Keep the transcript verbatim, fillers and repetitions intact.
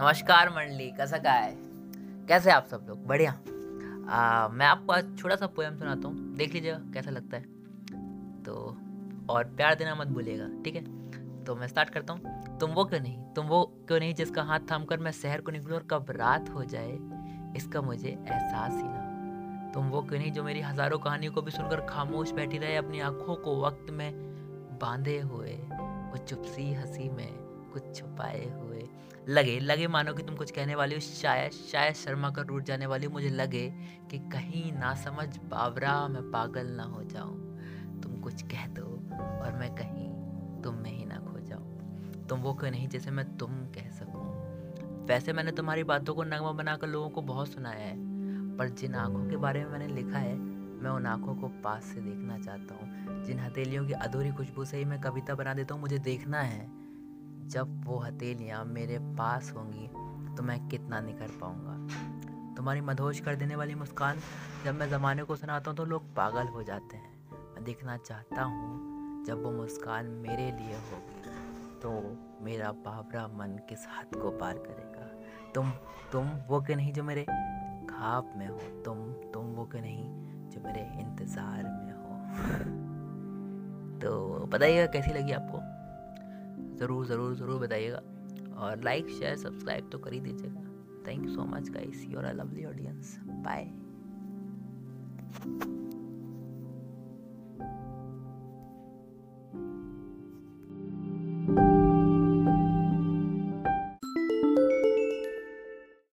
नमस्कार मंडली, कैसा का है, कैसे आप सब लोग? बढ़िया। आ, मैं आपको आज छोटा सा पोएम सुनाता हूँ, देख लीजिएगा कैसा लगता है। तो और प्यार देना मत भूलिएगा, ठीक है? तो मैं स्टार्ट करता हूँ। तुम वो क्यों नहीं, तुम वो क्यों नहीं जिसका हाथ थाम कर मैं शहर को निकलूँ और कब रात हो जाए इसका मुझे एहसास ही ना। तुम वो क्यों नहीं जो मेरी हज़ारों कहानियों को भी सुनकर खामोश बैठी रहे, अपनी आँखों को वक्त में बांधे हुए, वो चुपसी हंसी में कुछ छुपाए हुए। लगे लगे मानो कि तुम कुछ कहने वाले हो, शायद शायद शर्मा कर रूठ जाने वाली हो। मुझे लगे कि कहीं ना समझ बावरा मैं पागल ना हो जाऊं। तुम कुछ कह दो और मैं कहीं तुम में ही ना खो जाऊं। तुम वो क्यों नहीं जैसे मैं तुम कह सकूं। वैसे मैंने तुम्हारी बातों को नगमा बनाकर लोगों को बहुत सुनाया है, पर जिन आँखों के बारे में मैंने लिखा है मैं उन आँखों को पास से देखना चाहता हूँ। जिन हथेलियों की अधूरी खुशबू से ही मैं कविता बना देता हूँ, मुझे देखना है जब वो हथेलियाँ मेरे पास होंगी तो मैं कितना निखर पाऊँगा। तुम्हारी मदहोश कर देने वाली मुस्कान जब मैं ज़माने को सुनाता हूँ तो लोग पागल हो जाते हैं। मैं देखना चाहता हूँ जब वो मुस्कान मेरे लिए होगी तो मेरा बावरा मन किस हद को पार करेगा। तुम तुम वो क्यों नहीं जो मेरे ख्वाब में हो, तुम तुम वो क्यों नहीं जो मेरे इंतज़ार में हो। तो बताइएगा कैसी लगी आपको, ज़रूर ज़रूर ज़रूर बताइएगा। और लाइक शेयर सब्सक्राइब तो कर ही दीजिएगा। Thank you so much guys, you are a lovely audience. Bye.